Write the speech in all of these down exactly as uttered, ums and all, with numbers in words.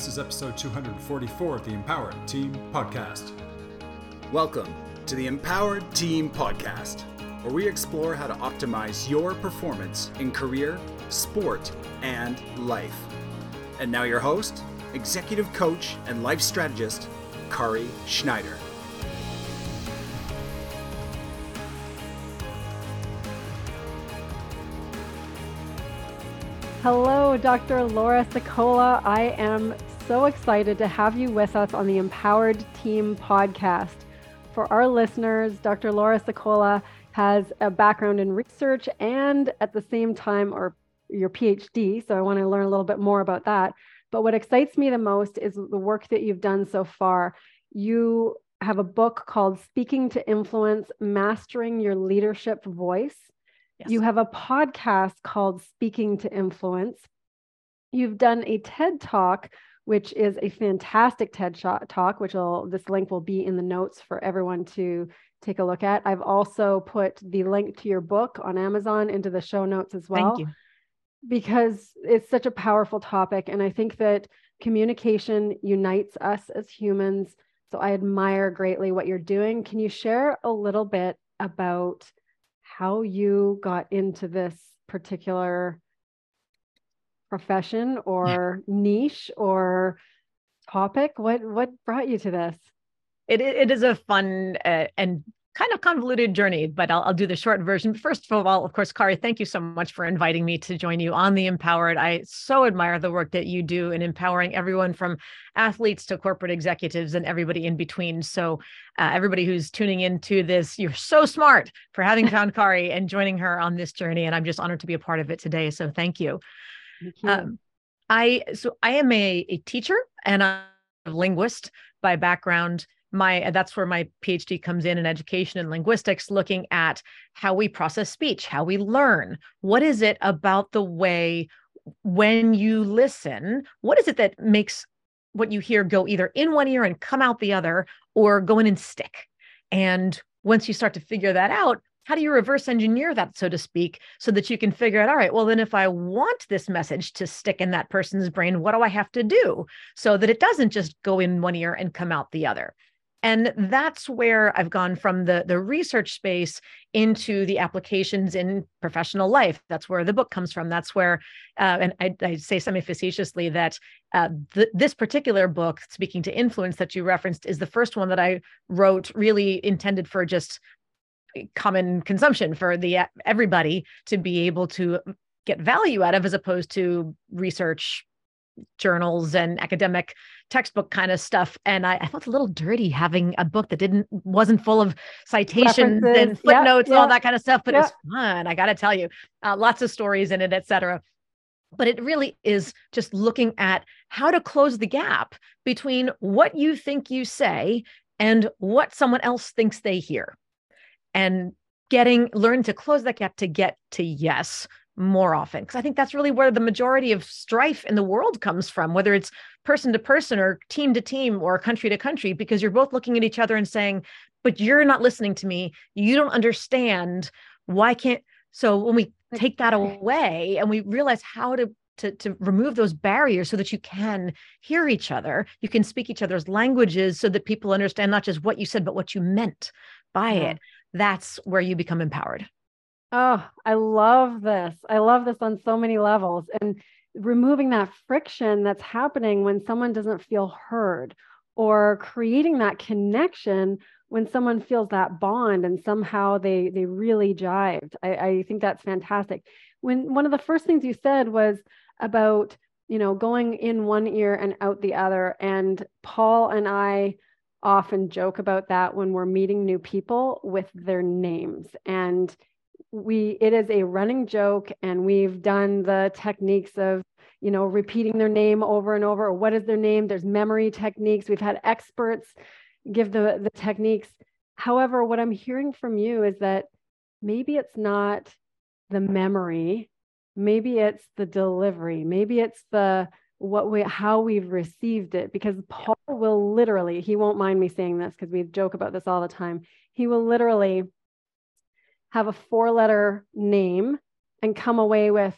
This is episode two forty-four of the Empowered Team Podcast. Welcome to the Empowered Team Podcast, where we explore how to optimize your performance in career, sport, and life. And now your host, executive coach and life strategist, Kari Schneider. Hello, Doctor Laura Sicola. I am so excited to have you with us on the Empowered Team Podcast. For our listeners, Doctor Laura Sicola has a background in research and at the same time, or your PhD, so I want to learn a little bit more about that. But what excites me the most is the work that you've done so far. You have a book called Speaking to Influence: Mastering Your Leadership Voice. Yes. You have a podcast called Speaking to Influence. You've done a TED Talk, which is a fantastic TED Talk, which will, this link will be in the notes for everyone to take a look at. I've also put the link to your book on Amazon into the show notes as well. Thank you. Because it's such a powerful topic. And I think that communication unites us as humans. So I admire greatly what you're doing. Can you share a little bit about how you got into this particular profession or niche or topic? What what brought you to this? It It is a fun uh, and kind of convoluted journey, but I'll, I'll do the short version. First of all, of course, Kari, thank you so much for inviting me to join you on The Empowered. I so admire the work that you do in empowering everyone from athletes to corporate executives and everybody in between. So uh, everybody who's tuning into this, you're so smart for having found Kari and joining her on this journey. And I'm just honored to be a part of it today. So thank you. Thank you. Um, I, so I am a, a teacher and I'm a linguist by background. My that's where my PhD comes in in education and linguistics, looking at how we process speech, how we learn. What is it about the way when you listen, what is it that makes what you hear go either in one ear and come out the other or go in and stick? And once you start to figure that out, how do you reverse engineer that, so to speak, so that you can figure out, all right, well, then if I want this message to stick in that person's brain, what do I have to do so that it doesn't just go in one ear and come out the other? And that's where I've gone from the, the research space into the applications in professional life. That's where the book comes from. That's where, uh, and I, I say semi-facetiously that uh, th- this particular book, Speaking to Influence, that you referenced, is the first one that I wrote really intended for just common consumption, for the everybody to be able to get value out of, as opposed to research journals and academic textbook kind of stuff. And I, I felt a little dirty having a book that didn't wasn't full of citations references and footnotes, yeah, yeah, and all that kind of stuff, but yeah, it's fun. I got to tell you, uh, lots of stories in it, et cetera. But it really is just looking at how to close the gap between what you think you say and what someone else thinks they hear, and getting, learn to close that gap to get to yes more often. Because I think that's really where the majority of strife in the world comes from, whether it's person to person or team to team or country to country, because you're both looking at each other and saying, but you're not listening to me. You don't understand. Why can't? So when we take that away and we realize how to, to, to remove those barriers so that you can hear each other, you can speak each other's languages so that people understand not just what you said, but what you meant by it. That's where you become empowered. Oh, I love this. I love this on so many levels, and removing that friction that's happening when someone doesn't feel heard, or creating that connection when someone feels that bond and somehow they, they really jived. I, I think that's fantastic. When one of the first things you said was about, you know, going in one ear and out the other. And Paul and I often joke about that when we're meeting new people with their names, and We it is a running joke, and we've done the techniques of, you know, repeating their name over and over. Or what is their name? There's memory techniques. We've had experts give the, the techniques. However, what I'm hearing from you is that maybe it's not the memory, maybe it's the delivery, maybe it's the what we how we've received it. Because Paul will literally, he won't mind me saying this because we joke about this all the time. He will literally have a four-letter name and come away with,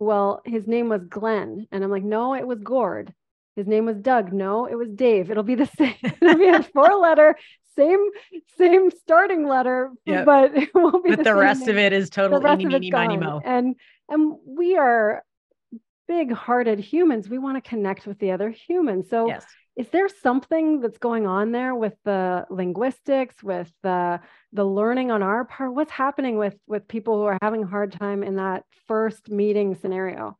well, his name was Glenn. And I'm like, no, it was Gord. His name was Doug. No, it was Dave. It'll be the same. It'll be a four letter, same, same starting letter, yep. but it won't be but the, the rest name. Of it is totally eeny, meeny, miny, moe. And, and we are big hearted humans. We want to connect with the other humans. So yes. Is there something that's going on there with the linguistics, with the, the learning on our part? What's happening with, with people who are having a hard time in that first meeting scenario?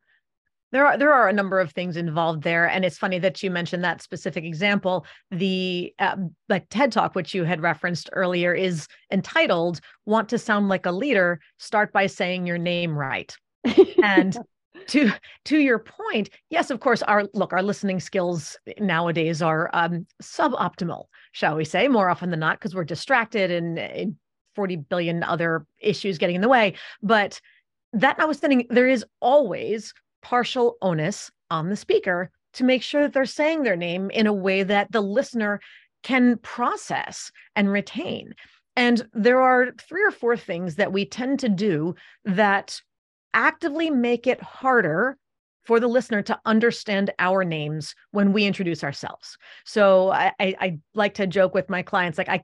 There are, there are a number of things involved there. And it's funny that you mentioned that specific example. The uh, like TED Talk, which you had referenced earlier, is entitled, "Want to Sound Like a Leader? Start by Saying Your Name Right." And to, to your point, yes, of course, our look, our listening skills nowadays are um, suboptimal, shall we say, more often than not, because we're distracted and, and forty billion other issues getting in the way. But that notwithstanding, there is always partial onus on the speaker to make sure that they're saying their name in a way that the listener can process and retain. And there are three or four things that we tend to do that actively make it harder for the listener to understand our names when we introduce ourselves. So I, I, I like to joke with my clients, like I,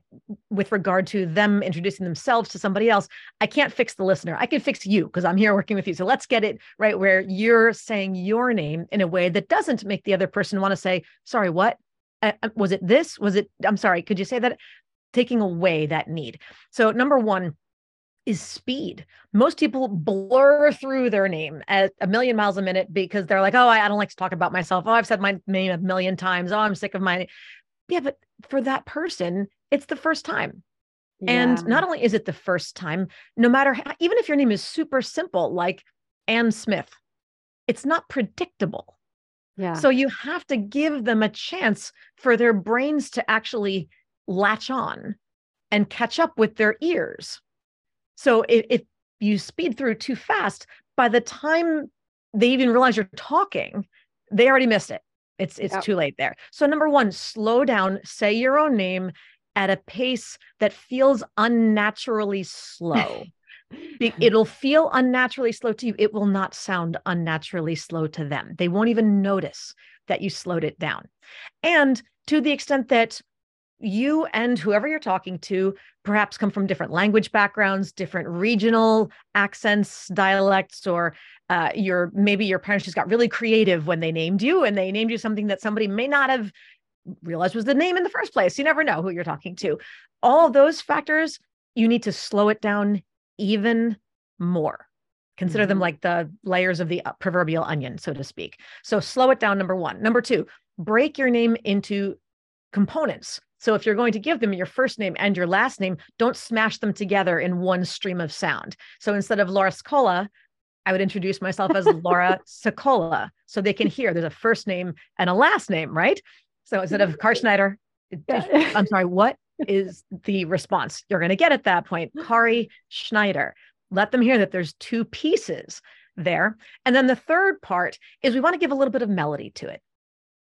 with regard to them introducing themselves to somebody else, I can't fix the listener. I can fix you because I'm here working with you. So let's get it right where you're saying your name in a way that doesn't make the other person want to say, sorry, what? Uh, was it this? Was it, I'm sorry, could you say that? Taking away that need. So number one is speed. Most people blur through their name at a million miles a minute because they're like, oh, I don't like to talk about myself. Oh, I've said my name a million times. Oh, I'm sick of my. Yeah, but for that person, it's the first time. Yeah. And not only is it the first time, no matter how, even if your name is super simple, like Ann Smith, it's not predictable. Yeah. So you have to give them a chance for their brains to actually latch on and catch up with their ears. So if, if you speed through too fast, by the time they even realize you're talking, they already missed it. It's it's yep. too late there. So number one, slow down, say your own name at a pace that feels unnaturally slow. It'll feel unnaturally slow to you. It will not sound unnaturally slow to them. They won't even notice that you slowed it down. And to the extent that you and whoever you're talking to perhaps come from different language backgrounds, different regional accents, dialects, or uh, your maybe your parents just got really creative when they named you and they named you something that somebody may not have realized was the name in the first place. You never know who you're talking to. All of those factors, you need to slow it down even more. Consider mm-hmm. them like the layers of the proverbial onion, so to speak. So slow it down, number one. Number two, break your name into components. So if you're going to give them your first name and your last name, don't smash them together in one stream of sound. So instead of Laura Sicola, I would introduce myself as Laura Sicola, so they can hear there's a first name and a last name, right? So instead of Kari Schneider, I'm sorry, what is the response you're going to get at that point? Kari Schneider. Let them hear that there's two pieces there. And then the third part is we want to give a little bit of melody to it.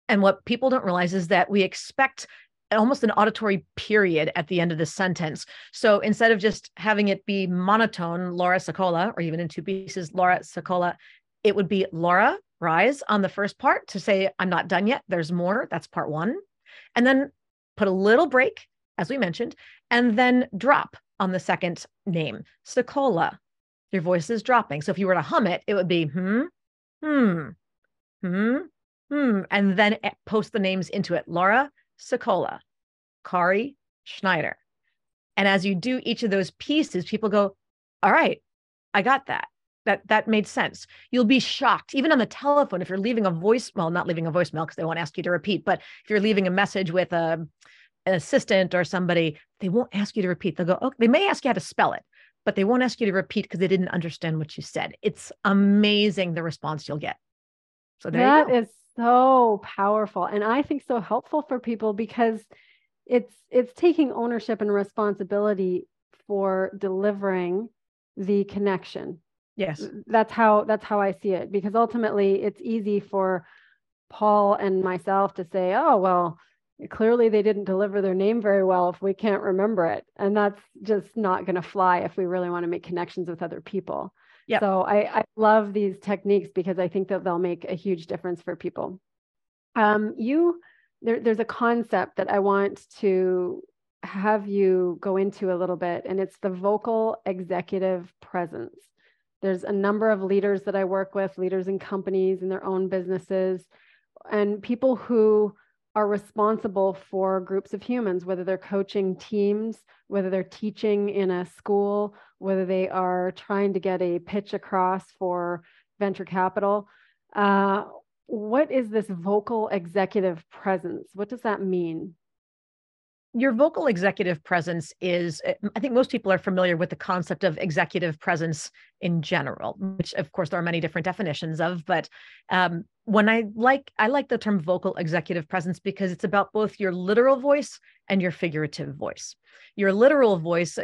And what people don't realize is that we expect almost an auditory period at the end of the sentence. So instead of just having it be monotone, Laura Sicola, or even in two pieces, Laura Sicola, it would be Laura, rise on the first part to say, I'm not done yet. There's more. That's part one. And then put a little break, as we mentioned, and then drop on the second name, Sicola. Your voice is dropping. So if you were to hum it, it would be, hmm, hmm, hmm, hmm. And then post the names into it. Laura Sicola, Kari Schneider. And as you do each of those pieces, people go, all right, I got that. That, that made sense. You'll be shocked. Even on the telephone, if you're leaving a voice, well, not leaving a voicemail because they won't ask you to repeat, but if you're leaving a message with a, an assistant or somebody, they won't ask you to repeat. They'll go, okay, they may ask you how to spell it, but they won't ask you to repeat because they didn't understand what you said. It's amazing the response you'll get. So there that you go. Is so powerful. And I think so helpful for people because it's, it's taking ownership and responsibility for delivering the connection. Yes. That's how, that's how I see it, because ultimately it's easy for Paul and myself to say, oh, well, clearly they didn't deliver their name very well if we can't remember it. And that's just not going to fly if we really want to make connections with other people. Yep. So I, I love these techniques because I think that they'll make a huge difference for people. Um, you, there, there's a concept that I want to have you go into a little bit, and it's the vocal executive presence. There's a number of leaders that I work with, leaders in companies, in their own businesses, and people who are responsible for groups of humans, whether they're coaching teams, whether they're teaching in a school, whether they are trying to get a pitch across for venture capital. Uh, what is this vocal executive presence? What does that mean? Your vocal executive presence is, I think most people are familiar with the concept of executive presence in general, which of course there are many different definitions of, but um, when I like, I like the term vocal executive presence because it's about both your literal voice and your figurative voice. Your literal voice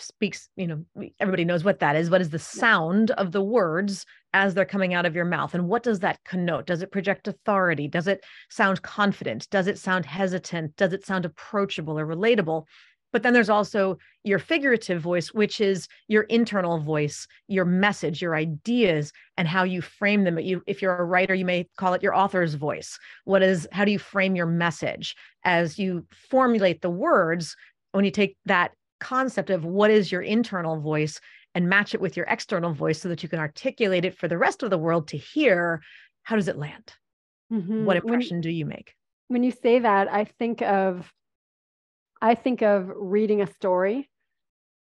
speaks, you know, everybody knows what that is. What is the sound of the words as they're coming out of your mouth? And what does that connote? Does it project authority? Does it sound confident? Does it sound hesitant? Does it sound approachable or relatable? But then there's also your figurative voice, which is your internal voice, your message, your ideas, and how you frame them. If you're a writer, you may call it your author's voice. What is, how do you frame your message as you formulate the words? When you take that concept of what is your internal voice and match it with your external voice so that you can articulate it for the rest of the world to hear, how does it land? Mm-hmm. What impression when, do you make? When you say that, I think of, I think of reading a story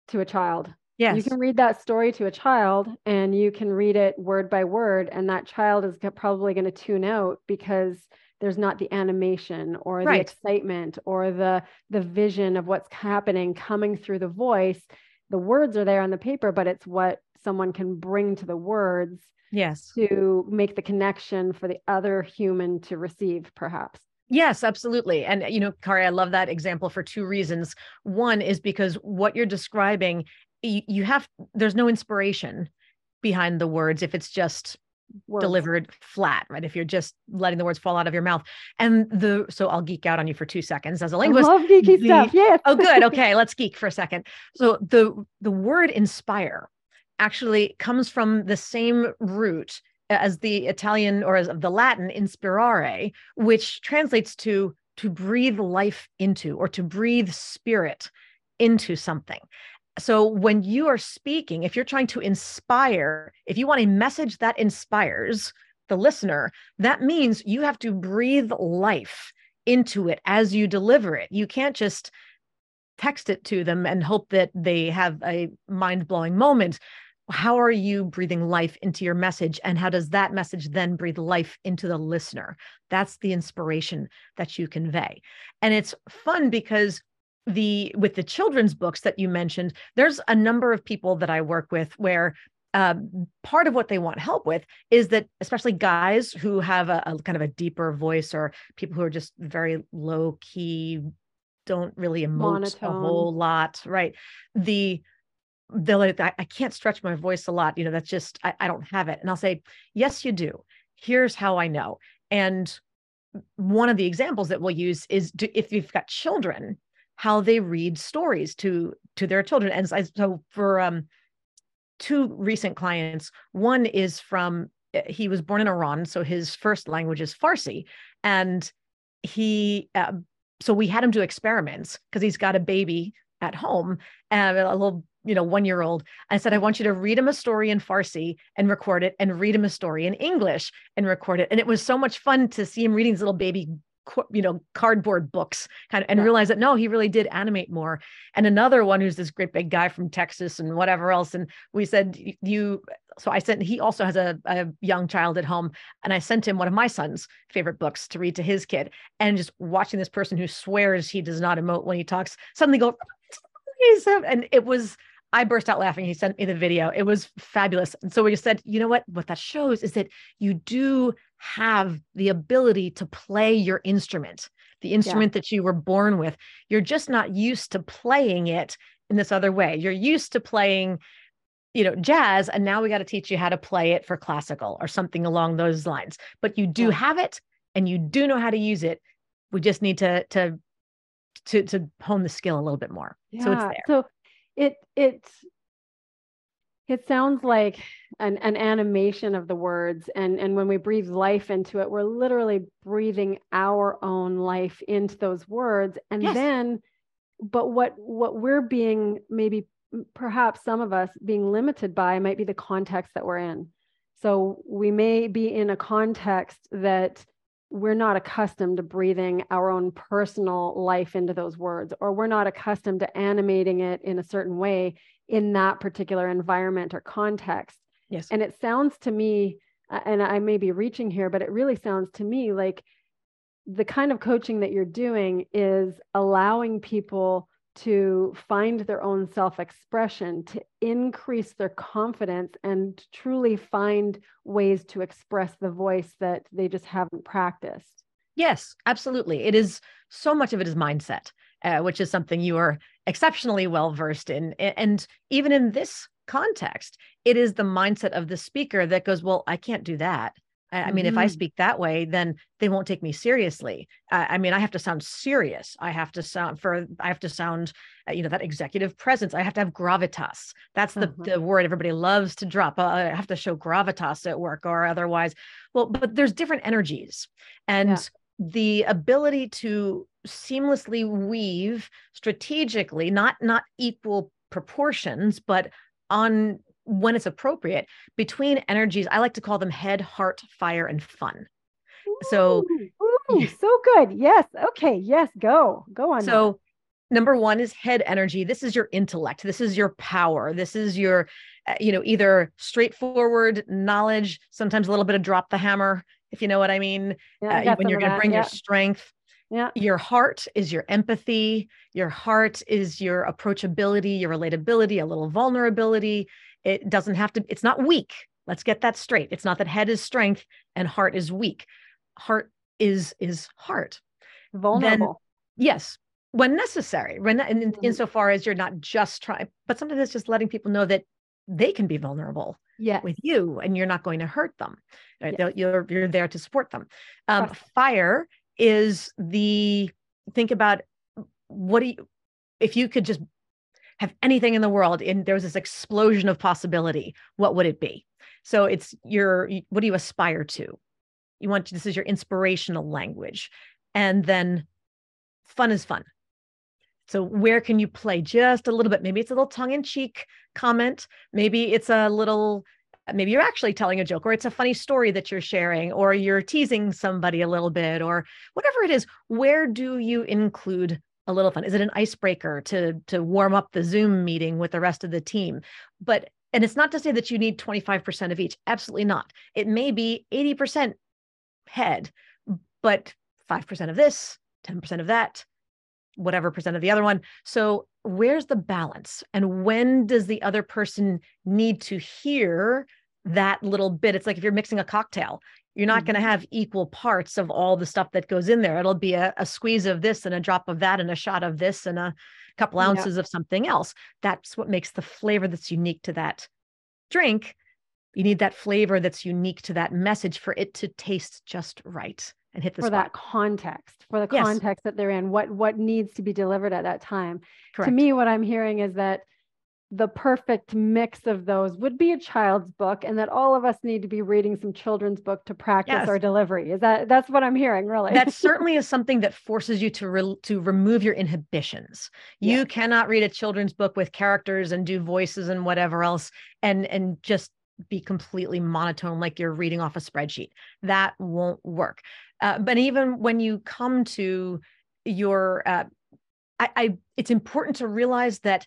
to a child. Yes. You can read that story to a child and you can read it word by word. And that child is probably going to tune out because there's not the animation or right. the excitement or the, the vision of what's happening coming through the voice. The words are there on the paper, but it's what someone can bring to the words yes. to make the connection for the other human to receive, perhaps. Yes, absolutely. And, you know, Kari, I love that example for two reasons. One is because what you're describing, you, you have, there's no inspiration behind the words if it's just words. Delivered flat, right? If you're just letting the words fall out of your mouth. And the, so I'll geek out on you for two seconds as a linguist. I love geeky the, stuff. Yeah. Oh, good. Okay. Let's geek for a second. So the, the word inspire actually comes from the same root as the Italian or as the Latin inspirare, which translates to, to breathe life into, or to breathe spirit into something. So when you are speaking, if you're trying to inspire, if you want a message that inspires the listener, that means you have to breathe life into it as you deliver it. You can't just text it to them and hope that they have a mind-blowing moment. How are you breathing life into your message? And how does that message then breathe life into the listener? That's the inspiration that you convey. And it's fun because the with the children's books that you mentioned, there's a number of people that I work with where uh, part of what they want help with is that, especially guys who have a, a kind of a deeper voice, or people who are just very low key, don't really emote monotone a whole lot, right? The they're like, I, I can't stretch my voice a lot. You know, that's just, I, I don't have it. And I'll say, yes, you do. Here's how I know. And one of the examples that we'll use is do, if you've got children, how they read stories to, to their children. And so for um, two recent clients, one is from, he was born in Iran. So his first language is Farsi. And he, uh, so we had him do experiments because he's got a baby at home, and a little you know, one-year-old. I said, I want you to read him a story in Farsi and record it, and read him a story in English and record it. And it was so much fun to see him reading these little baby, you know, cardboard books kind of, and yeah. realize that, no, he really did animate more. And another one who's this great big guy from Texas and whatever else. And we said, you, so I sent, he also has a, a young child at home. And I sent him one of my son's favorite books to read to his kid, and just watching this person who swears he does not emote when he talks, suddenly go, and it was, I burst out laughing. He sent me the video. It was fabulous. And so we just said, you know what, what that shows is that you do have the ability to play your instrument, the instrument yeah. that you were born with. You're just not used to playing it in this other way. You're used to playing, you know, jazz, and now we got to teach you how to play it for classical or something along those lines. But you do yeah. have it, and you do know how to use it. We just need to, to, to, to hone the skill a little bit more. Yeah. So it's there. So It, it, It sounds like an, an animation of the words. And, and when we breathe life into it, we're literally breathing our own life into those words. And yes. then, but what, what we're being maybe perhaps some of us being limited by might be the context that we're in. So we may be in a context that we're not accustomed to breathing our own personal life into those words, or we're not accustomed to animating it in a certain way in that particular environment or context. Yes. And it sounds to me, and I may be reaching here, but it really sounds to me like the kind of coaching that you're doing is allowing people to find their own self-expression, to increase their confidence, and truly find ways to express the voice that they just haven't practiced. Yes, absolutely. It is, so much of it is mindset, uh, which is something you are exceptionally well-versed in. And even in this context, it is the mindset of the speaker that goes, well, I can't do that. I mean, mm-hmm. if I speak that way, then they won't take me seriously. Uh, I mean, I have to sound serious. I have to sound for, I have to sound, uh, you know, that executive presence. I have to have gravitas. That's the, uh-huh. the word everybody loves to drop. Uh, I have to show gravitas at work or otherwise. Well, but there's different energies, and yeah. the ability to seamlessly weave strategically, not, not equal proportions, but on when it's appropriate, between energies. I like to call them head, heart, fire, and fun. Ooh, so, ooh, so good. Yes. Okay. Yes. Go, go on. So now, number one is head energy. This is your intellect. This is your power. This is your, uh, you know, either straightforward knowledge, sometimes a little bit of drop the hammer, if you know what I mean, yeah, uh, when you're going to bring yeah. your strength. Yeah. Your heart is your empathy. Your heart is your approachability, your relatability, a little vulnerability. It doesn't have to, it's not weak. Let's get that straight. It's not that head is strength and heart is weak. Heart is, is heart. Vulnerable. Then, yes. When necessary, when, in, in, insofar as you're not just trying, but sometimes it's just letting people know that they can be vulnerable yes. with you and you're not going to hurt them. Right? Yes. You're, you're there to support them. Um, fire is the, think about what do you, if you could just have anything in the world and there was this explosion of possibility, what would it be? So it's your, what do you aspire to? You want to, this is your inspirational language. And then fun is fun. So where can you play just a little bit? Maybe it's a little tongue in cheek comment. Maybe it's a little, maybe you're actually telling a joke, or it's a funny story that you're sharing, or you're teasing somebody a little bit, or whatever it is. Where do you include a little fun? Is it an icebreaker to, to warm up the Zoom meeting with the rest of the team? But, and it's not to say that you need twenty-five percent of each. Absolutely not. It may be eighty percent head, but five percent of this, ten percent of that, whatever percent of the other one. So where's the balance? And when does the other person need to hear that little bit? It's like if you're mixing a cocktail, you're not going to have equal parts of all the stuff that goes in there. It'll be a, a squeeze of this and a drop of that and a shot of this and a couple ounces yeah. of something else. That's what makes the flavor that's unique to that drink. You need that flavor that's unique to that message for it to taste just right and hit the for spot. That context, for the yes. context that they're in, what, what needs to be delivered at that time. Correct. To me, what I'm hearing is that the perfect mix of those would be a child's book, and that all of us need to be reading some children's book to practice yes. our delivery. Is that, that's what I'm hearing, really. That certainly is something that forces you to, re, to remove your inhibitions. You yes. cannot read a children's book with characters and do voices and whatever else, and, and just be completely monotone, like you're reading off a spreadsheet. That won't work. Uh, but even when you come to your, uh, I, I, it's important to realize that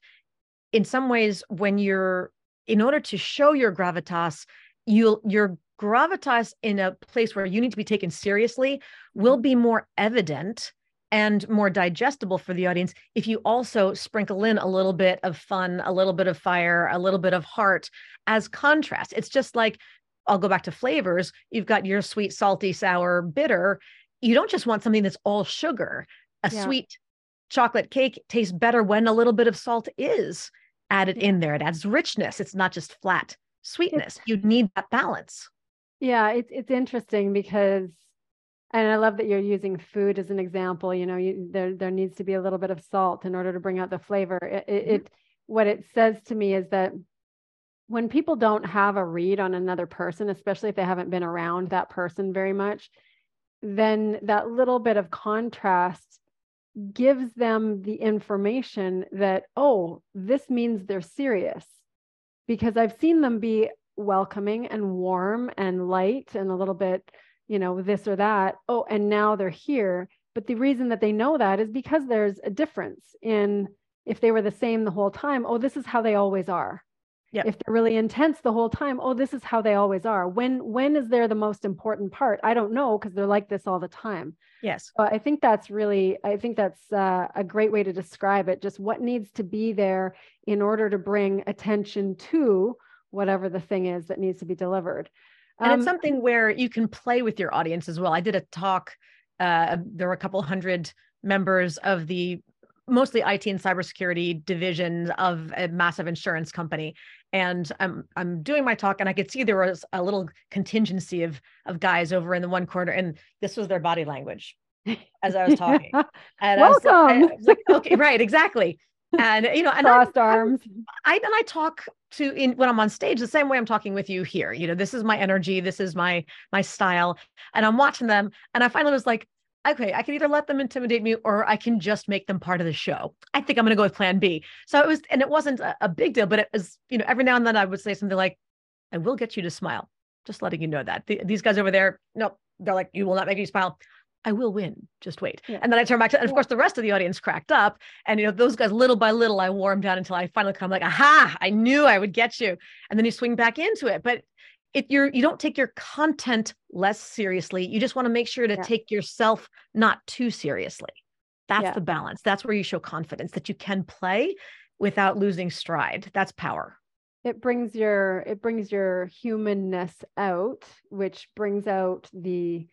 in some ways, when you're, in order to show your gravitas, you'll, your gravitas in a place where you need to be taken seriously will be more evident and more digestible for the audience if you also sprinkle in a little bit of fun, a little bit of fire, a little bit of heart as contrast. It's just like, I'll go back to flavors. You've got your sweet, salty, sour, bitter. You don't just want something that's all sugar. A yeah. sweet chocolate cake tastes better when a little bit of salt is added in there. It adds richness. It's not just flat sweetness. It's, you need that balance. Yeah. It's, it's interesting because, and I love that you're using food as an example, you know, you, there, there needs to be a little bit of salt in order to bring out the flavor. It, it, mm-hmm. it, what it says to me is that when people don't have a read on another person, especially if they haven't been around that person very much, then that little bit of contrast gives them the information that, oh, this means they're serious, because I've seen them be welcoming and warm and light and a little bit, you know, this or that. Oh, and now they're here. But the reason that they know that is because there's a difference in if they were the same the whole time. Oh, this is how they always are. Yep. If they're really intense the whole time, oh, this is how they always are. When, when is there the most important part? I don't know, because they're like this all the time. Yes. So I think that's really, I think that's uh, a great way to describe it. Just what needs to be there in order to bring attention to whatever the thing is that needs to be delivered. Um, and it's something where you can play with your audience as well. I did a talk, uh, there were a couple hundred members of the mostly I T and cybersecurity divisions of a massive insurance company. And I'm I'm doing my talk, and I could see there was a little contingency of of guys over in the one corner, and this was their body language as I was talking. And welcome. I was, I was like, okay, right, exactly. And you know, and crossed I, arms. I, I and I talk to in when I'm on stage the same way I'm talking with you here. You know, this is my energy, this is my my style, and I'm watching them, and I finally was like, okay, I can either let them intimidate me, or I can just make them part of the show. I think I'm going to go with plan B. So it was, and it wasn't a, a big deal, but it was, you know, every now and then I would say something like, I will get you to smile. Just letting you know that Th- these guys over there, no, they're like, you will not make me smile. I will win. Just wait. Yeah. And then I turn back to, and of course the rest of the audience cracked up, and, you know, those guys, little by little, I warmed down until I finally come like, aha, I knew I would get you. And then you swing back into it. But It, you're, you don't take your content less seriously. You just want to make sure to yeah. take yourself not too seriously. That's yeah. the balance. That's where you show confidence that you can play without losing stride. That's power. It brings your, it brings your humanness out, which brings out the,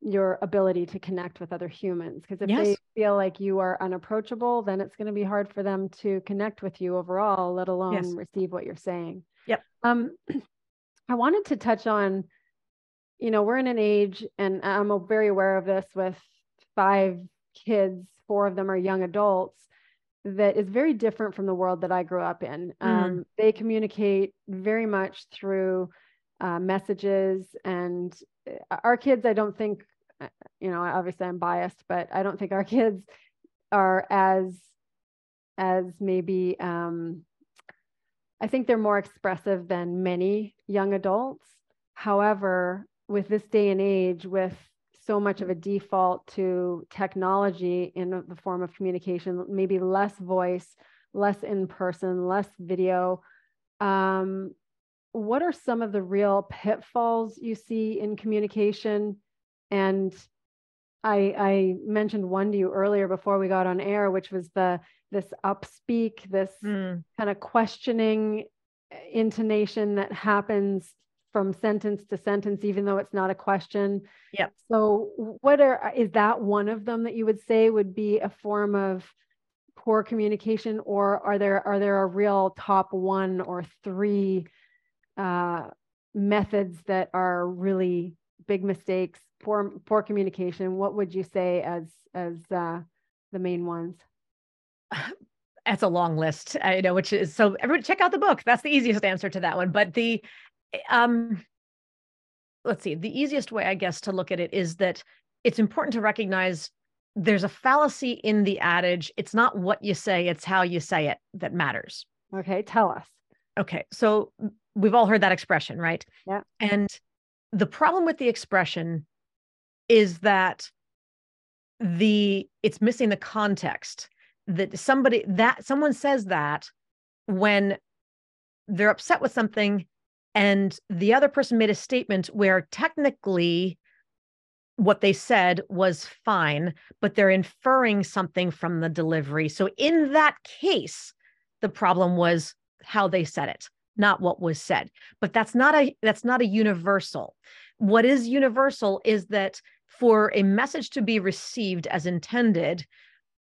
your ability to connect with other humans. Because if yes. they feel like you are unapproachable, then it's going to be hard for them to connect with you overall, let alone yes. receive what you're saying. Yep. Um, I wanted to touch on, you know, we're in an age, and I'm very aware of this with five kids, four of them are young adults, that is very different from the world that I grew up in. Mm-hmm. Um, they communicate very much through uh, messages, and our kids, I don't think, you know, obviously I'm biased, but I don't think our kids are as, as maybe, um, I think they're more expressive than many young adults. However, with this day and age, with so much of a default to technology in the form of communication, maybe less voice, less in person, less video. Um, what are some of the real pitfalls you see in communication? And I, I mentioned one to you earlier before we got on air, which was the this upspeak, this mm. kind of questioning intonation that happens from sentence to sentence, even though it's not a question. Yep. So what are, is that one of them that you would say would be a form of poor communication, or are there, are there a real top one or three uh, methods that are really big mistakes, poor, poor communication? What would you say as, as uh, the main ones? That's a long list, you know, which is, so everybody check out the book. That's the easiest answer to that one. But the, um, let's see, the easiest way, I guess, to look at it is that it's important to recognize there's a fallacy in the adage. It's not what you say, it's how you say it that matters. Okay. Tell us. Okay. So we've all heard that expression, right? Yeah. And the problem with the expression is that the, it's missing the context. That somebody that someone says that when they're upset with something, and the other person made a statement where technically what they said was fine, but they're inferring something from the delivery. So in that case, the problem was how they said it, not what was said. But that's not a that's not a universal. What is universal is that for a message to be received as intended,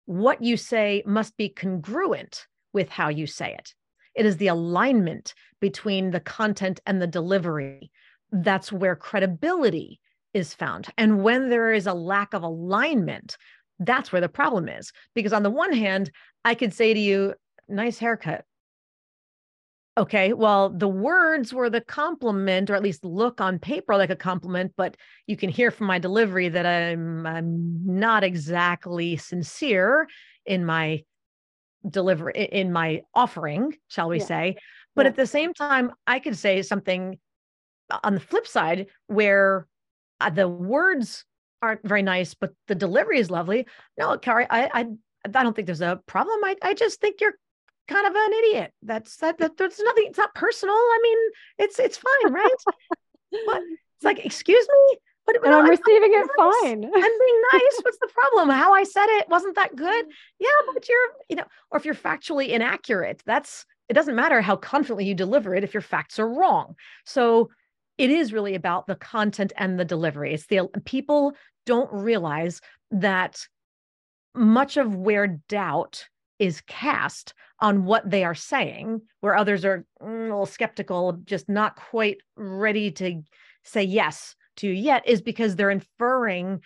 what you say must be congruent with how you say it. It is the alignment between the content and the delivery. That's where credibility is found. And when there is a lack of alignment, that's where the problem is. Because on the one hand, I could say to you, nice haircut. Okay, well, the words were the compliment, or at least look on paper like a compliment, but you can hear from my delivery that I'm, I'm not exactly sincere in my delivery, in my offering, shall we yeah. say. But yeah. at the same time, I could say something on the flip side where the words aren't very nice, but the delivery is lovely. No, Kari, I, I, I don't think there's a problem. I, I just think you're kind of an idiot. That's that, that there's nothing, it's not personal. I mean, it's, it's fine. Right. But it's like, excuse me, but and no, I'm, I'm receiving it nice. Fine. I'm being nice. What's the problem? How I said it wasn't that good. Yeah. But you're, you know, or if you're factually inaccurate, that's, it doesn't matter how confidently you deliver it if your facts are wrong. So it is really about the content and the delivery. It's the people don't realize that much of where doubt is cast on what they are saying, where others are a little skeptical, just not quite ready to say yes to yet, is because they're inferring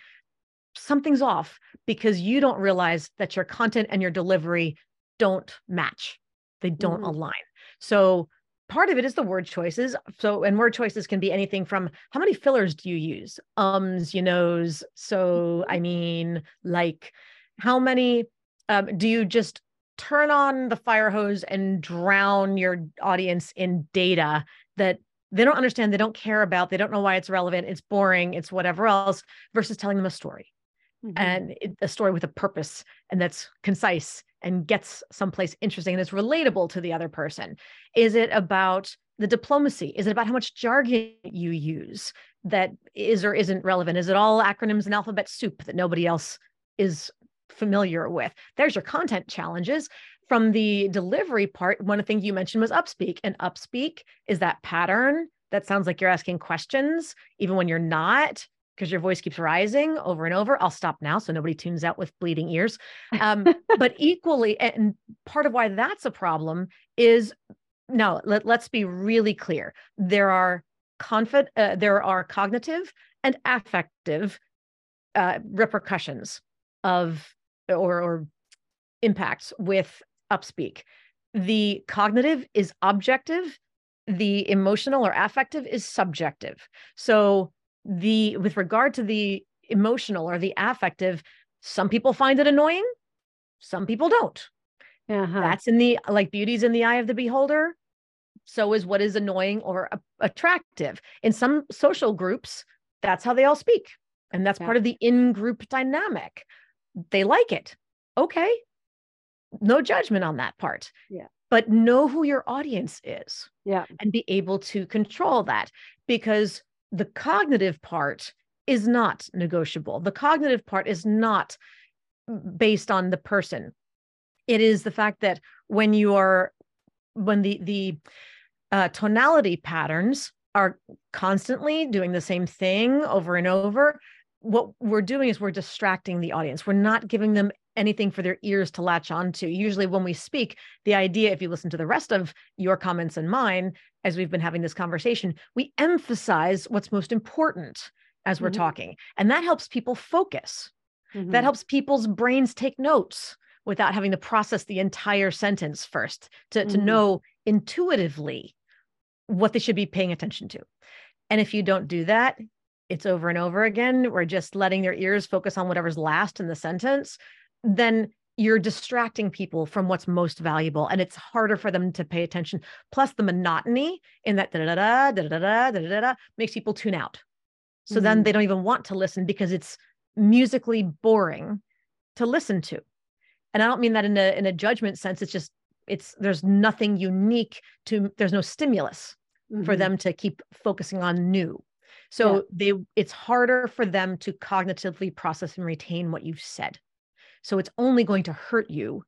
something's off because you don't realize that your content and your delivery don't match. They don't mm. align. So part of it is the word choices. So, and word choices can be anything from how many fillers do you use? Ums, you knows, so, I mean, like, how many Um, do you just turn on the fire hose and drown your audience in data that they don't understand, they don't care about, they don't know why it's relevant, it's boring, it's whatever else, versus telling them a story mm-hmm. and it, a story with a purpose and that's concise and gets someplace interesting and it's relatable to the other person? Is it about the diplomacy? Is it about how much jargon you use that is or isn't relevant? Is it all acronyms and alphabet soup that nobody else is familiar with? There's your content challenges. From the delivery part, one of the things you mentioned was upspeak. And upspeak is that pattern that sounds like you're asking questions, even when you're not, because your voice keeps rising over and over. I'll stop now so nobody tunes out with bleeding ears. Um, but equally, and part of why that's a problem is, no, let, let's be really clear. There are confi- uh, there are cognitive and affective uh, repercussions of Or, or impacts with upspeak. The cognitive is objective. The emotional or affective is subjective. So the with regard to the emotional or the affective, some people find it annoying. Some people don't. Uh-huh. That's in the, like, beauty's in the eye of the beholder. So is what is annoying or uh, attractive. In some social groups, that's how they all speak. And that's yeah. part of the in-group dynamic. They like it. Okay. No judgment on that part. Yeah. But know who your audience is. Yeah. And be able to control that, because the cognitive part is not negotiable. The cognitive part is not based on the person. It is the fact that when you are, when the, the uh, tonality patterns are constantly doing the same thing over and over, what we're doing is we're distracting the audience. We're not giving them anything for their ears to latch onto. Usually when we speak, the idea, if you listen to the rest of your comments and mine, as we've been having this conversation, we emphasize what's most important as we're mm-hmm. talking. And that helps people focus. Mm-hmm. That helps people's brains take notes without having to process the entire sentence first to, mm-hmm. to know intuitively what they should be paying attention to. And if you don't do that, it's over and over again, we're just letting their ears focus on whatever's last in the sentence, then you're distracting people from what's most valuable. And it's harder for them to pay attention. Plus the monotony in that da-da-da, da-da-da, da-da-da makes people tune out. So mm-hmm. then they don't even want to listen because it's musically boring to listen to. And I don't mean that in a, in a judgment sense. It's just, it's, there's nothing unique to, there's no stimulus mm-hmm. for them to keep focusing on new. So yeah. they, it's harder for them to cognitively process and retain what you've said. So it's only going to hurt you,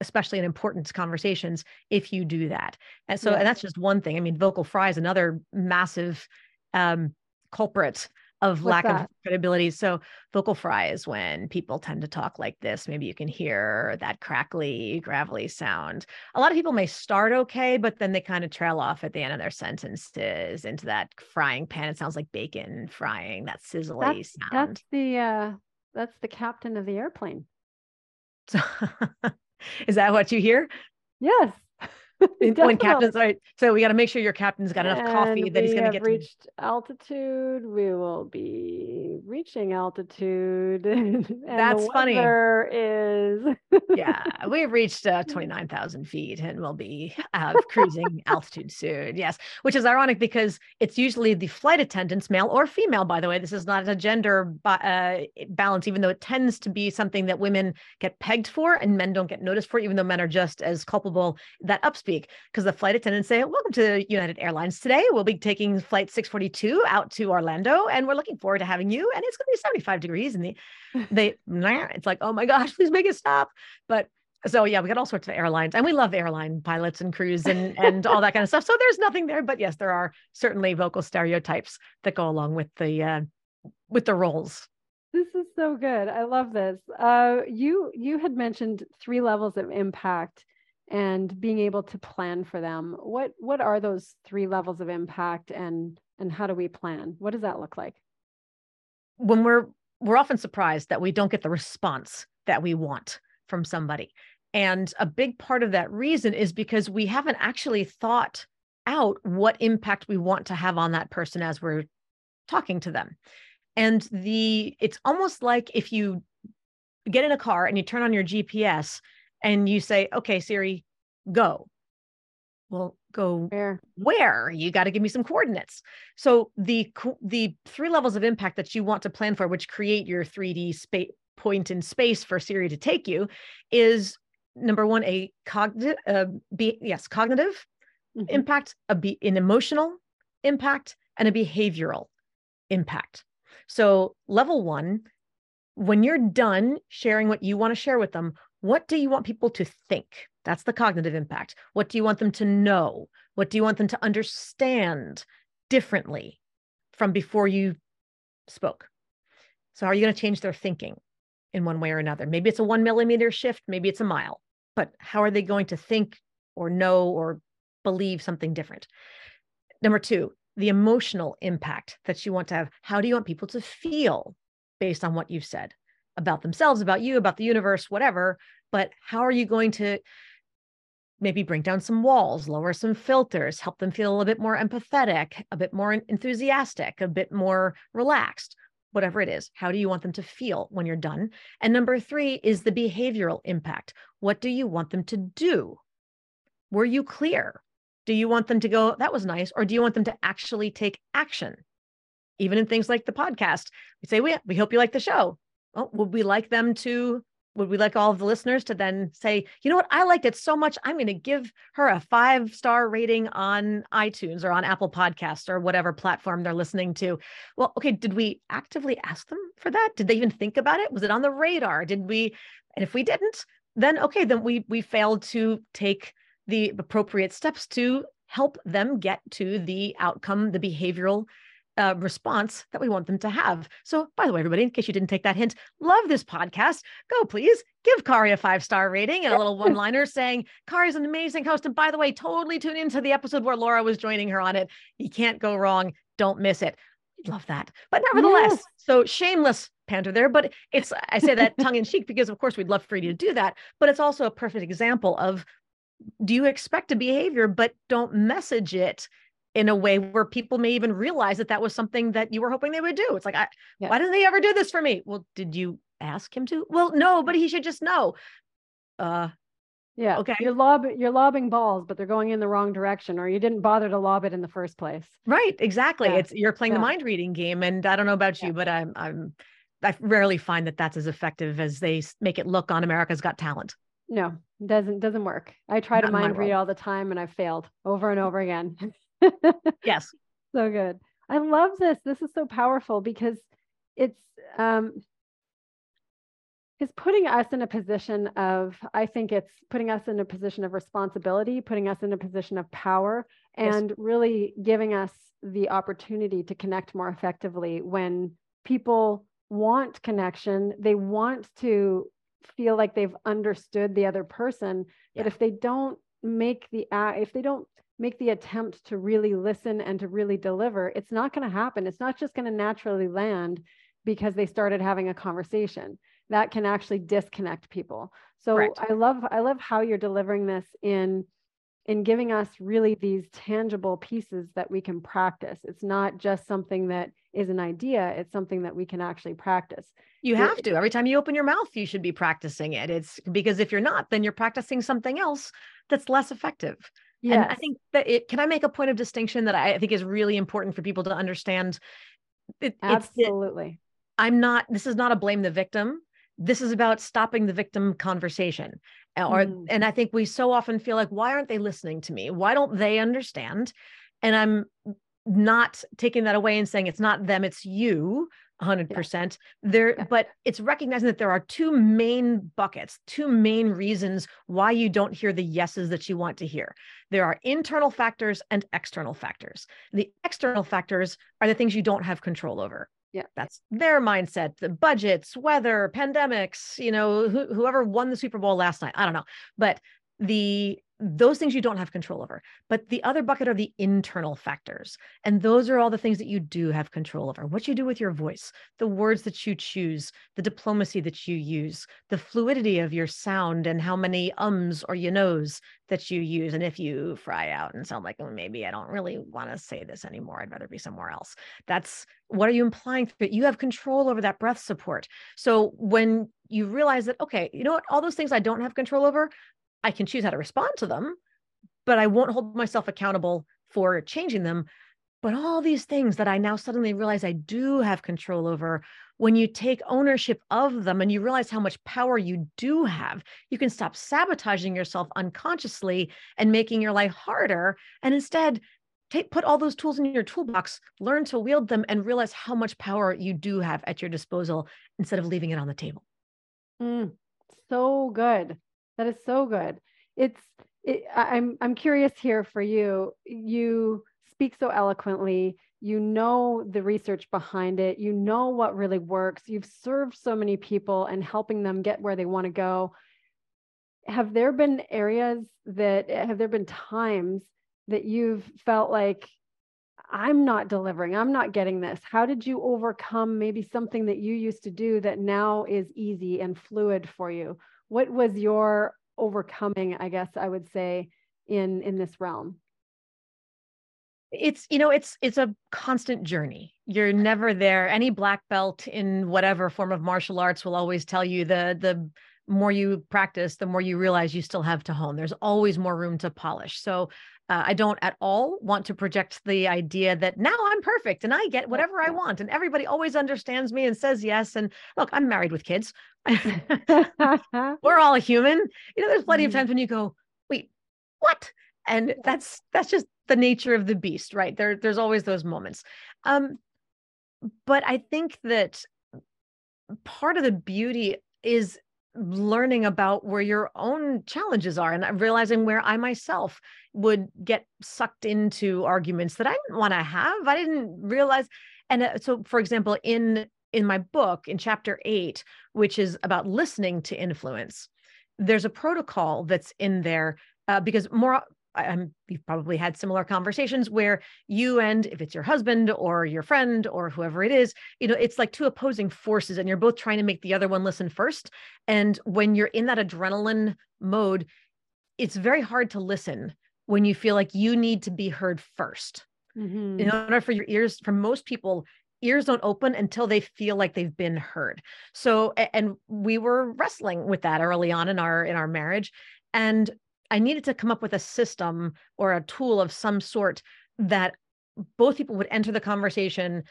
especially in important conversations, if you do that. And so, yeah. and that's just one thing. I mean, vocal fry is another massive um, culprit of What's lack that? Of credibility. So vocal fry is when people tend to talk like this. Maybe you can hear that crackly, gravelly sound. A lot of people may start okay, but then they kind of trail off at the end of their sentences into that frying pan. It sounds like bacon frying, that sizzly that's, sound. That's the, uh, that's the captain of the airplane. So is that what you hear? Yes. When captains are, so we got to make sure your captain's got enough and coffee that he's going to get reached to... altitude. We will be reaching altitude. And that's the funny. Is yeah, we've reached uh, twenty-nine thousand feet and we'll be uh, cruising altitude soon. Yes, which is ironic because it's usually the flight attendants, male or female. By the way, this is not a gender uh, balance, even though it tends to be something that women get pegged for and men don't get noticed for, even though men are just as culpable. That upspeak. Because the flight attendants say, welcome to United Airlines today. We'll be taking flight six forty-two out to Orlando and we're looking forward to having you. And it's going to be seventy-five degrees. And the, they, it's like, oh my gosh, please make it stop. But so yeah, we got all sorts of airlines and we love airline pilots and crews and, and all that kind of stuff. So there's nothing there, but yes, there are certainly vocal stereotypes that go along with the, uh, with the roles. This is so good. I love this. Uh, you, you had mentioned three levels of impact and being able to plan for them. What what are those three levels of impact and and how do we plan? What does that look like? When we're we're often surprised that we don't get the response that we want from somebody. And a big part of that reason is because we haven't actually thought out what impact we want to have on that person as we're talking to them. And the it's almost like if you get in a car and you turn on your G P S and you say, okay, Siri, go. Well, go where? Where? You got to give me some coordinates. So the the three levels of impact that you want to plan for, which create your three D space point in space for Siri to take you, is number one, a cognitive, uh, yes, cognitive mm-hmm. impact, a be- an emotional impact, and a behavioral impact. So level one, when you're done sharing what you want to share with them, what do you want people to think? That's the cognitive impact. What do you want them to know? What do you want them to understand differently from before you spoke? So how are you going to change their thinking in one way or another? Maybe it's a one millimeter shift, maybe it's a mile, but how are they going to think or know or believe something different? Number two, the emotional impact that you want to have. How do you want people to feel based on what you've said? About themselves, about you, about the universe, whatever, but how are you going to maybe bring down some walls, lower some filters, help them feel a bit more empathetic, a bit more enthusiastic, a bit more relaxed, whatever it is. How do you want them to feel when you're done? And number three is the behavioral impact. What do you want them to do? Were you clear? Do you want them to go, that was nice, or do you want them to actually take action? Even in things like the podcast, we say, we, we hope you like the show. Oh, would we like them to, would we like all of the listeners to then say, you know what, I liked it so much, I'm going to give her a five-star rating on iTunes or on Apple Podcasts or whatever platform they're listening to. Well, okay, did we actively ask them for that? Did they even think about it? Was it on the radar? Did we, and if we didn't, then okay, then we we failed to take the appropriate steps to help them get to the outcome, the behavioral Uh, response that we want them to have. So by the way, everybody, in case you didn't take that hint, love this podcast. Go please give Kari a five-star rating and a little one-liner saying, Kari's an amazing host. And by the way, totally tune into the episode where Laura was joining her on it. You can't go wrong. Don't miss it. We'd love that. But nevertheless, yes. So shameless pander there, but it's, I say that tongue in cheek because of course we'd love for you to do that, but it's also a perfect example of, do you expect a behavior, but don't message it in a way where people may even realize that that was something that you were hoping they would do. It's like, I, yeah. Why didn't they ever do this for me? Well, did you ask him to? Well, no, but he should just know. Uh, yeah. Okay. You're lob, you're lobbing balls, but they're going in the wrong direction, or you didn't bother to lob it in the first place. Right. Exactly. Yeah. It's you're playing yeah. the mind reading game. And I don't know about you, yeah. but I'm, I'm, I rarely find that that's as effective as they make it look on America's Got Talent. No, doesn't, doesn't work. I try Not to mind read all the time and I've failed over and over again. Yes. So good. I love this. This is so powerful because it's, um, it's putting us in a position of, I think it's putting us in a position of responsibility, putting us in a position of power, and yes. really giving us the opportunity to connect more effectively when people want connection. They want to feel like they've understood the other person, yeah. but if they don't make the, uh, if they don't make the attempt to really listen and to really deliver, it's not going to happen. It's not just going to naturally land because they started having a conversation. That can actually disconnect people. So right. I love, I love how you're delivering this in, in giving us really these tangible pieces that we can practice. It's not just something that is an idea. It's something that we can actually practice. You have to. Every time you open your mouth, you should be practicing it. It's because if you're not, then you're practicing something else that's less effective. Yes. And I think that it, can I make a point of distinction that I think is really important for people to understand? It, Absolutely. It's, it, I'm not, this is not a blame the victim. This is about stopping the victim conversation. Or, mm. And I think we so often feel like, why aren't they listening to me? Why don't they understand? And I'm not taking that away and saying it's not them, it's you, one hundred percent. Yeah. There, yeah. But it's recognizing that there are two main buckets, two main reasons why you don't hear the yeses that you want to hear. There are internal factors and external factors. The external factors are the things you don't have control over. Yeah, that's their mindset, the budgets, weather, pandemics, you know, wh- whoever won the Super Bowl last night, I don't know. But the those things you don't have control over. But the other bucket are the internal factors. And those are all the things that you do have control over. What you do with your voice, the words that you choose, the diplomacy that you use, the fluidity of your sound and how many ums or you knows that you use. And if you fry out and sound like, oh, maybe I don't really want to say this anymore, I'd rather be somewhere else. That's, what are you implying? That you have control over that breath support. So when you realize that, okay, you know what, all those things I don't have control over, I can choose how to respond to them, but I won't hold myself accountable for changing them. But all these things that I now suddenly realize I do have control over, when you take ownership of them and you realize how much power you do have, you can stop sabotaging yourself unconsciously and making your life harder. And instead, take, put all those tools in your toolbox, learn to wield them, and realize how much power you do have at your disposal instead of leaving it on the table. Mm, so good. That is so good. It's, it, I'm, I'm curious here for you. You speak so eloquently. You know the research behind it. You know what really works. You've served so many people and helping them get where they want to go. Have there been areas that, have there been times that you've felt like, I'm not delivering, I'm not getting this? How did you overcome maybe something that you used to do that now is easy and fluid for you? What was your overcoming, I guess I would say, in, in this realm? It's, you know, it's, it's a constant journey. You're never there. Any black belt in whatever form of martial arts will always tell you the, the more you practice, the more you realize you still have to hone. There's always more room to polish. So Uh, I don't at all want to project the idea that now I'm perfect and I get whatever I want and everybody always understands me and says yes. And look, I'm married with kids. We're all human. You know, there's plenty of times when you go, wait, what? And that's that's just the nature of the beast, right? There, there's always those moments. Um, but I think that part of the beauty is learning about where your own challenges are and realizing where I myself would get sucked into arguments that I didn't want to have. I didn't realize. And so, for example, in, in my book, in chapter eight, which is about listening to influence, there's a protocol that's in there uh, because more, I'm, you've probably had similar conversations where you and if it's your husband or your friend or whoever it is, you know, it's like two opposing forces and you're both trying to make the other one listen first. And when you're in that adrenaline mode, it's very hard to listen when you feel like you need to be heard first. Mm-hmm. In order for your ears, for most people, ears don't open until they feel like they've been heard. So, and we were wrestling with that early on in our, in our marriage. And I needed to come up with a system or a tool of some sort that both people would enter the conversation,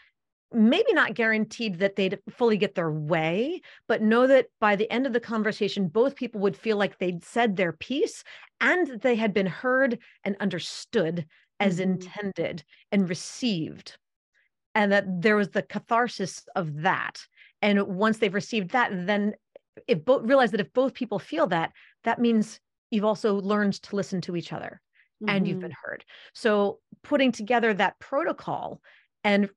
maybe not guaranteed that they'd fully get their way, but know that by the end of the conversation, both people would feel like they'd said their piece and that they had been heard and understood as mm-hmm. intended and received. And that there was the catharsis of that. And once they've received that, then if both realize that if both people feel that, that means you've also learned to listen to each other mm-hmm. and you've been heard. So putting together that protocol and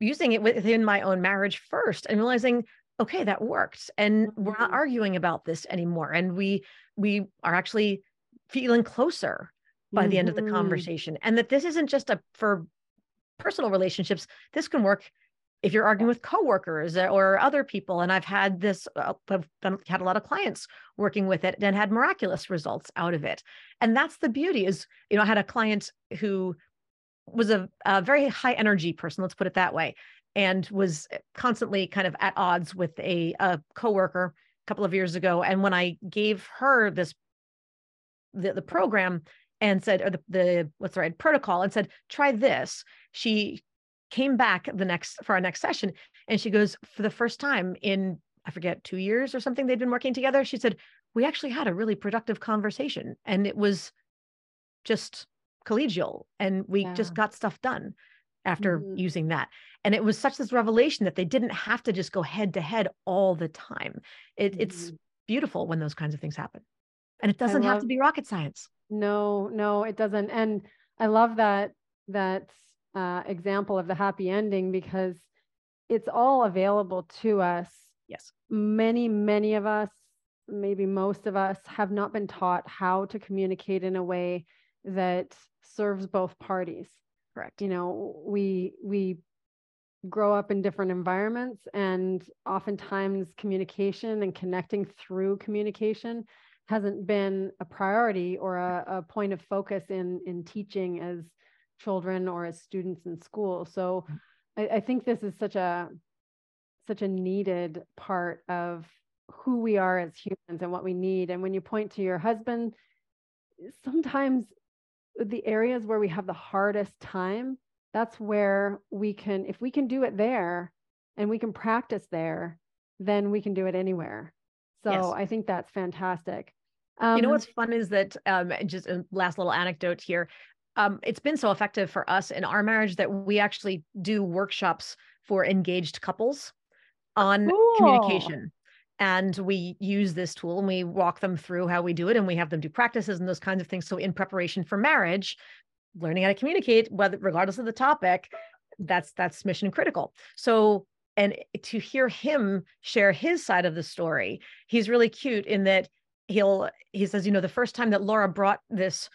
using it within my own marriage first and realizing, okay, that worked. And mm-hmm. we're not arguing about this anymore. And we, we are actually feeling closer by mm-hmm. the end of the conversation. And that this isn't just a, for personal relationships, this can work if you're arguing with coworkers or other people, and I've had this, I've had a lot of clients working with it and had miraculous results out of it. And that's the beauty is, you know, I had a client who was a, a very high energy person, let's put it that way, and was constantly kind of at odds with a, a coworker a couple of years ago. And when I gave her this, the, the program and said, or the, the, what's the right protocol and said, try this, she came back the next for our next session. And she goes, for the first time in, I forget, two years or something, they'd been working together. She said, we actually had a really productive conversation and it was just collegial. And we yeah. just got stuff done after mm-hmm. using that. And it was such this revelation that they didn't have to just go head to head all the time. It, mm-hmm. It's beautiful when those kinds of things happen. And it doesn't love, have to be rocket science. No, no, it doesn't. And I love that, that Uh, example of the happy ending, because it's all available to us. Yes. Many, many of us, maybe most of us, have not been taught how to communicate in a way that serves both parties. Correct. You know, we, we grow up in different environments, and oftentimes communication and connecting through communication hasn't been a priority or a, a point of focus in, in teaching as children or as students in school. So I, I think this is such a such a needed part of who we are as humans and what we need. And when you point to your husband, sometimes the areas where we have the hardest time, that's where we can, if we can do it there and we can practice there, then we can do it anywhere. So yes. I think that's fantastic. Um, you know, what's fun is that um, just a last little anecdote here. Um, it's been so effective for us in our marriage that we actually do workshops for engaged couples on cool. communication. And we use this tool and we walk them through how we do it, and we have them do practices and those kinds of things. So in preparation for marriage, learning how to communicate, whether regardless of the topic, that's that's mission critical. So, and to hear him share his side of the story, he's really cute in that he'll, he says, you know, the first time that Laura brought this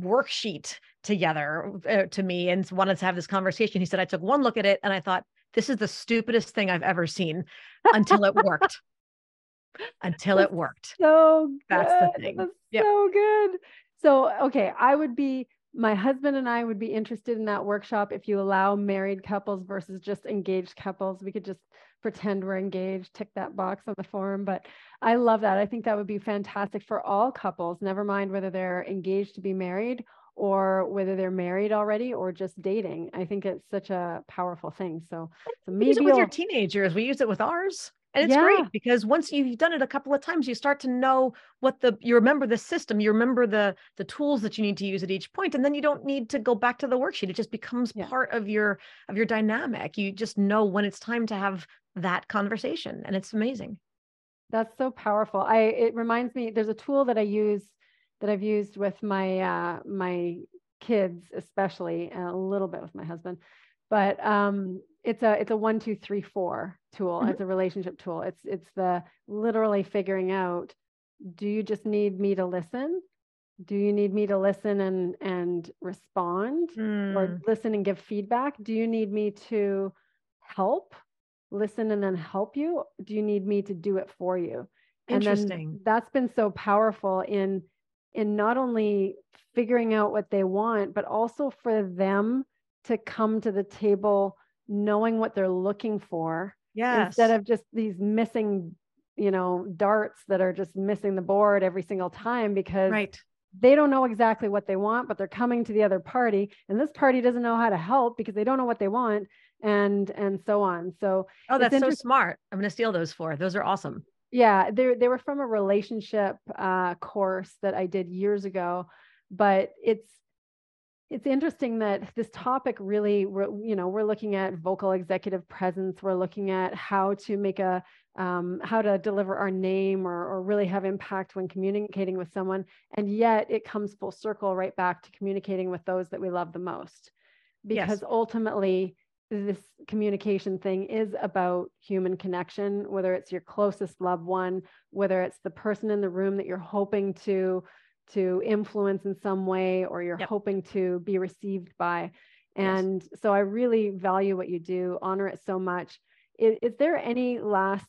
worksheet together uh, to me and wanted to have this conversation, he said, I took one look at it and I thought, this is the stupidest thing I've ever seen, until it worked. Until that's it worked. So good. That's the thing. That's yep. So good. So, okay. I would be, my husband and I would be interested in that workshop. If you allow married couples versus just engaged couples, we could just pretend we're engaged, tick that box on the form. But I love that. I think that would be fantastic for all couples, never mind whether they're engaged to be married or whether they're married already or just dating. I think it's such a powerful thing. So, so maybe use it with your teenagers. We use it with ours. And it's yeah. great, because once you've done it a couple of times, you start to know what the, you remember the system, you remember the the tools that you need to use at each point, and then you don't need to go back to the worksheet. It just becomes yeah. part of your of your dynamic. You just know when it's time to have that conversation, and it's amazing. That's so powerful. I it reminds me, there's a tool that I use that I've used with my uh, my kids, especially, and a little bit with my husband, but um, it's a it's a one two three four tool. Mm-hmm. It's a relationship tool. It's it's the literally figuring out, do you just need me to listen? Do you need me to listen and and respond, mm. or listen and give feedback? Do you need me to help? Listen and then help you? Do you need me to do it for you? Interesting. And then that's been so powerful in, in not only figuring out what they want, but also for them to come to the table knowing what they're looking for. Yes. Instead of just these missing, you know, darts that are just missing the board every single time, because right. they don't know exactly what they want, but they're coming to the other party, and this party doesn't know how to help because they don't know what they want, and and so on. So oh, that's so smart. I'm going to steal those four. Those are awesome. Yeah, they they were from a relationship uh, course that I did years ago, but it's it's interesting that this topic really, we're, you know, we're looking at vocal executive presence. We're looking at how to make a, um, how to deliver our name or, or really have impact when communicating with someone. And yet it comes full circle right back to communicating with those that we love the most, because yes. ultimately this communication thing is about human connection, whether it's your closest loved one, whether it's the person in the room that you're hoping to to influence in some way, or you're yep. hoping to be received by. And yes. So I really value what you do, honor it so much. Is, is there any last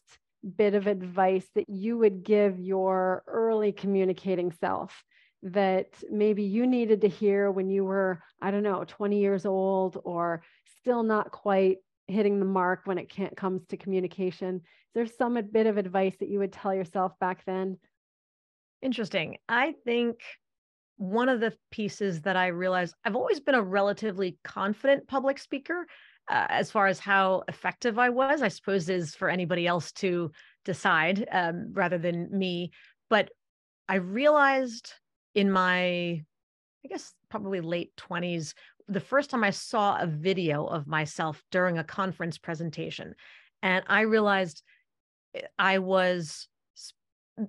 bit of advice that you would give your early communicating self that maybe you needed to hear when you were, I don't know, twenty years old or still not quite hitting the mark when it can't, comes to communication? Is there some bit of advice that you would tell yourself back then? Interesting. I think one of the pieces that I realized, I've always been a relatively confident public speaker. Uh, as far as how effective I was, I suppose is for anybody else to decide um, rather than me. But I realized in my, I guess, probably late twenties, the first time I saw a video of myself during a conference presentation. And I realized I was,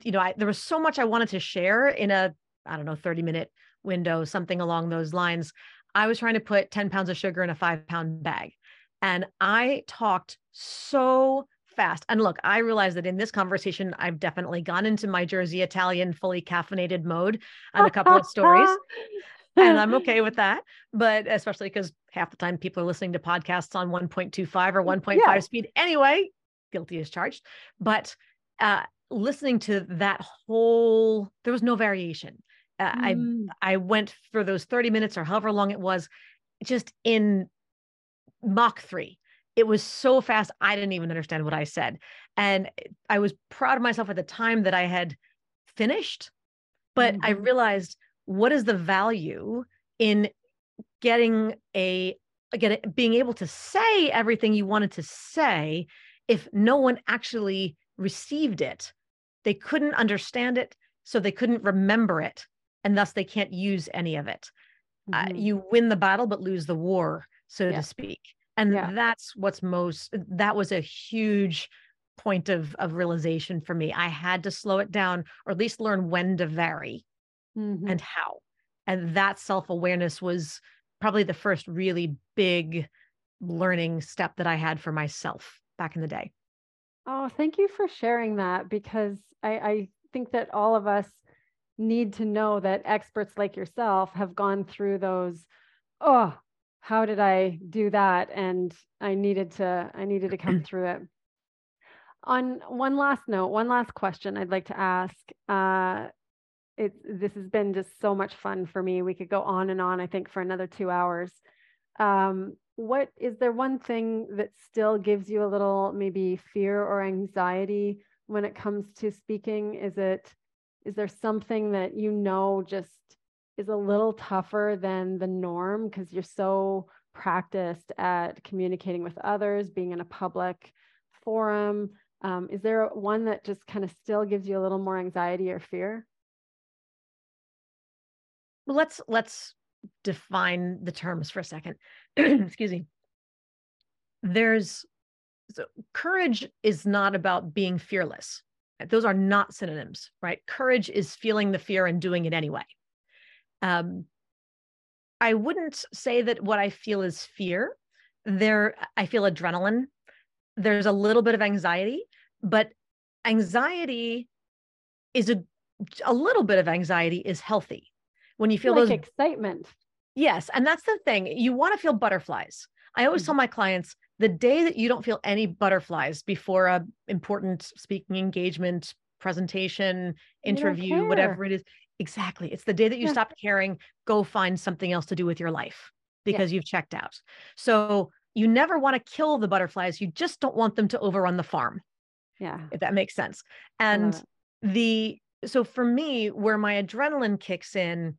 you know, I, there was so much I wanted to share in a, I don't know, thirty minute window, something along those lines. I was trying to put ten pounds of sugar in a five pound bag. And I talked so fast. And look, I realized that in this conversation, I've definitely gone into my Jersey Italian fully caffeinated mode on a couple of stories. And I'm okay with that. But especially because half the time people are listening to podcasts on one point two five or one point five yeah. speed anyway, guilty as charged. But uh, listening to that whole, there was no variation. Uh, mm. I I went for those thirty minutes or however long it was, just in Mach three. It was so fast. I didn't even understand what I said. And I was proud of myself at the time that I had finished, but mm. I realized what is the value in getting a, again, being able to say everything you wanted to say if no one actually received it. They couldn't understand it, so they couldn't remember it, and thus they can't use any of it. Mm-hmm. uh, you win the battle, but lose the war, so yeah. to speak. And yeah. that's what's most, that was a huge point of, of realization for me. I had to slow it down, or at least learn when to vary mm-hmm. and how. And that self-awareness was probably the first really big learning step that I had for myself back in the day. Oh, thank you for sharing that, because I, I think that all of us need to know that experts like yourself have gone through those, oh, how did I do that? And I needed to, I needed to come through it. On one last note, one last question I'd like to ask. Uh, it, this has been just so much fun for me. We could go on and on, I think, for another two hours. Um, what is there one thing that still gives you a little maybe fear or anxiety when it comes to speaking? Is it, is there something that you know just is a little tougher than the norm because you're so practiced at communicating with others, being in a public forum? Um, is there one that just kind of still gives you a little more anxiety or fear? Well, let's let's define the terms for a second. Excuse me. There's So courage is not about being fearless. Those are not synonyms, right? Courage is feeling the fear and doing it anyway. Um, I wouldn't say that what I feel is fear. There, I feel adrenaline. There's a little bit of anxiety, but anxiety is a, a little bit of anxiety is healthy. When you feel like those, excitement. Yes. And that's the thing. You want to feel butterflies. I always mm-hmm. tell my clients, the day that you don't feel any butterflies before a important speaking engagement, presentation, interview, whatever it is, exactly. It's the day that you yeah. stop caring, go find something else to do with your life because yeah. you've checked out. So you never want to kill the butterflies. You just don't want them to overrun the farm. Yeah. If that makes sense. And yeah. the, so for me, where my adrenaline kicks in,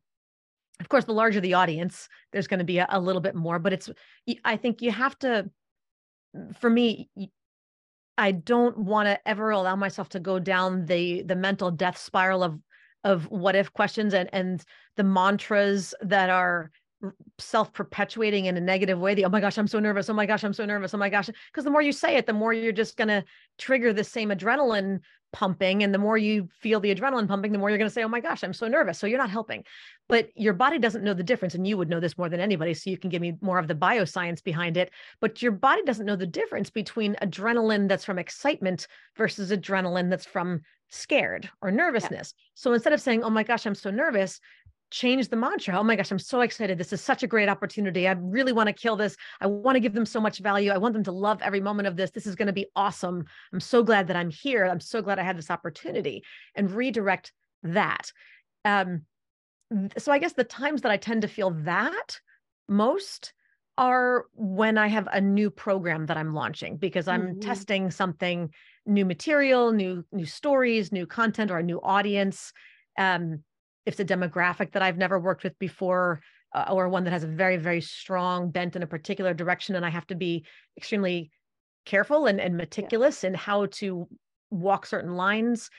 of course, the larger the audience, there's going to be a, a little bit more, but it's, I think you have to, for me, I don't want to ever allow myself to go down the the mental death spiral of of what if questions and and the mantras that are self-perpetuating in a negative way. The, oh my gosh, I'm so nervous. Oh my gosh, I'm so nervous. Oh my gosh. Because the more you say it, the more you're just going to trigger the same adrenaline pumping. And the more you feel the adrenaline pumping, the more you're going to say, oh my gosh, I'm so nervous. So you're not helping. But your body doesn't know the difference. And you would know this more than anybody. So you can give me more of the bioscience behind it. But your body doesn't know the difference between adrenaline that's from excitement versus adrenaline that's from scared or nervousness. Yeah. So instead of saying, oh my gosh, I'm so nervous, change the mantra. Oh my gosh, I'm so excited. This is such a great opportunity. I really want to kill this. I want to give them so much value. I want them to love every moment of this. This is going to be awesome. I'm so glad that I'm here. I'm so glad I had this opportunity, and redirect that. Um, so I guess the times that I tend to feel that most are when I have a new program that I'm launching, because I'm mm-hmm. testing something, new material, new, new stories, new content, or a new audience. Um, if it's a demographic that I've never worked with before, uh, or one that has a very, very strong bent in a particular direction, and I have to be extremely careful and, and meticulous yeah. in how to walk certain lines.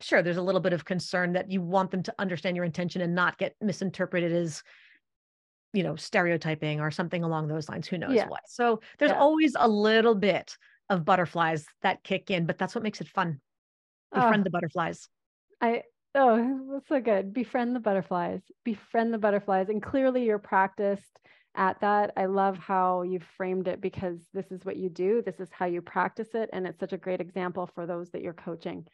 Sure, there's a little bit of concern that you want them to understand your intention and not get misinterpreted as, you know, stereotyping or something along those lines, who knows yeah. what. So there's yeah. always a little bit of butterflies that kick in, but that's what makes it fun. Befriend oh, the butterflies. I, oh, that's so good. Befriend the butterflies, befriend the butterflies. And clearly you're practiced at that. I love how you framed it, because this is what you do. This is how you practice it. And it's such a great example for those that you're coaching,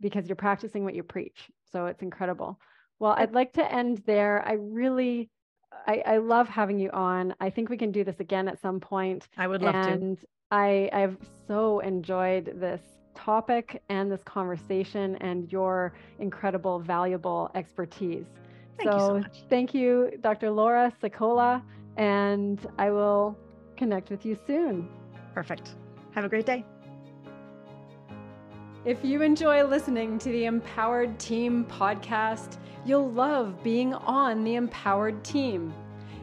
because you're practicing what you preach. So it's incredible. Well, I'd like to end there. I really I, I love having you on. I think we can do this again at some point. I would love and to. And I, I've so enjoyed this topic and this conversation and your incredible, valuable expertise. Thank so, you so much. Thank you, Doctor Laura Sicola, and I will connect with you soon. Perfect. Have a great day. If you enjoy listening to the Empowered Team podcast, you'll love being on the Empowered Team.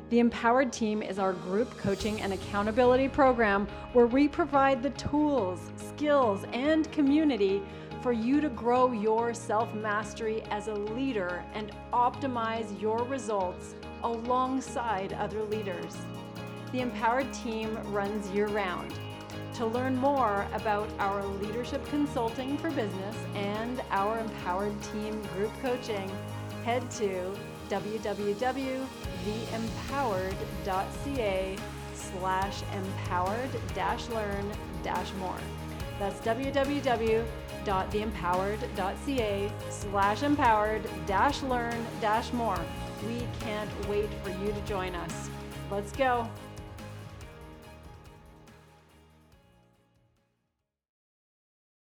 The Empowered Team is our group coaching and accountability program where we provide the tools, skills, and community for you to grow your self-mastery as a leader and optimize your results alongside other leaders. The Empowered Team runs year-round. To learn more about our leadership consulting for business and our Empowered Team group coaching, head to www.theempowered.ca slash empowered dash learn dash more. That's www.theempowered.ca slash empowered dash learn dash more. We can't wait for you to join us. Let's go.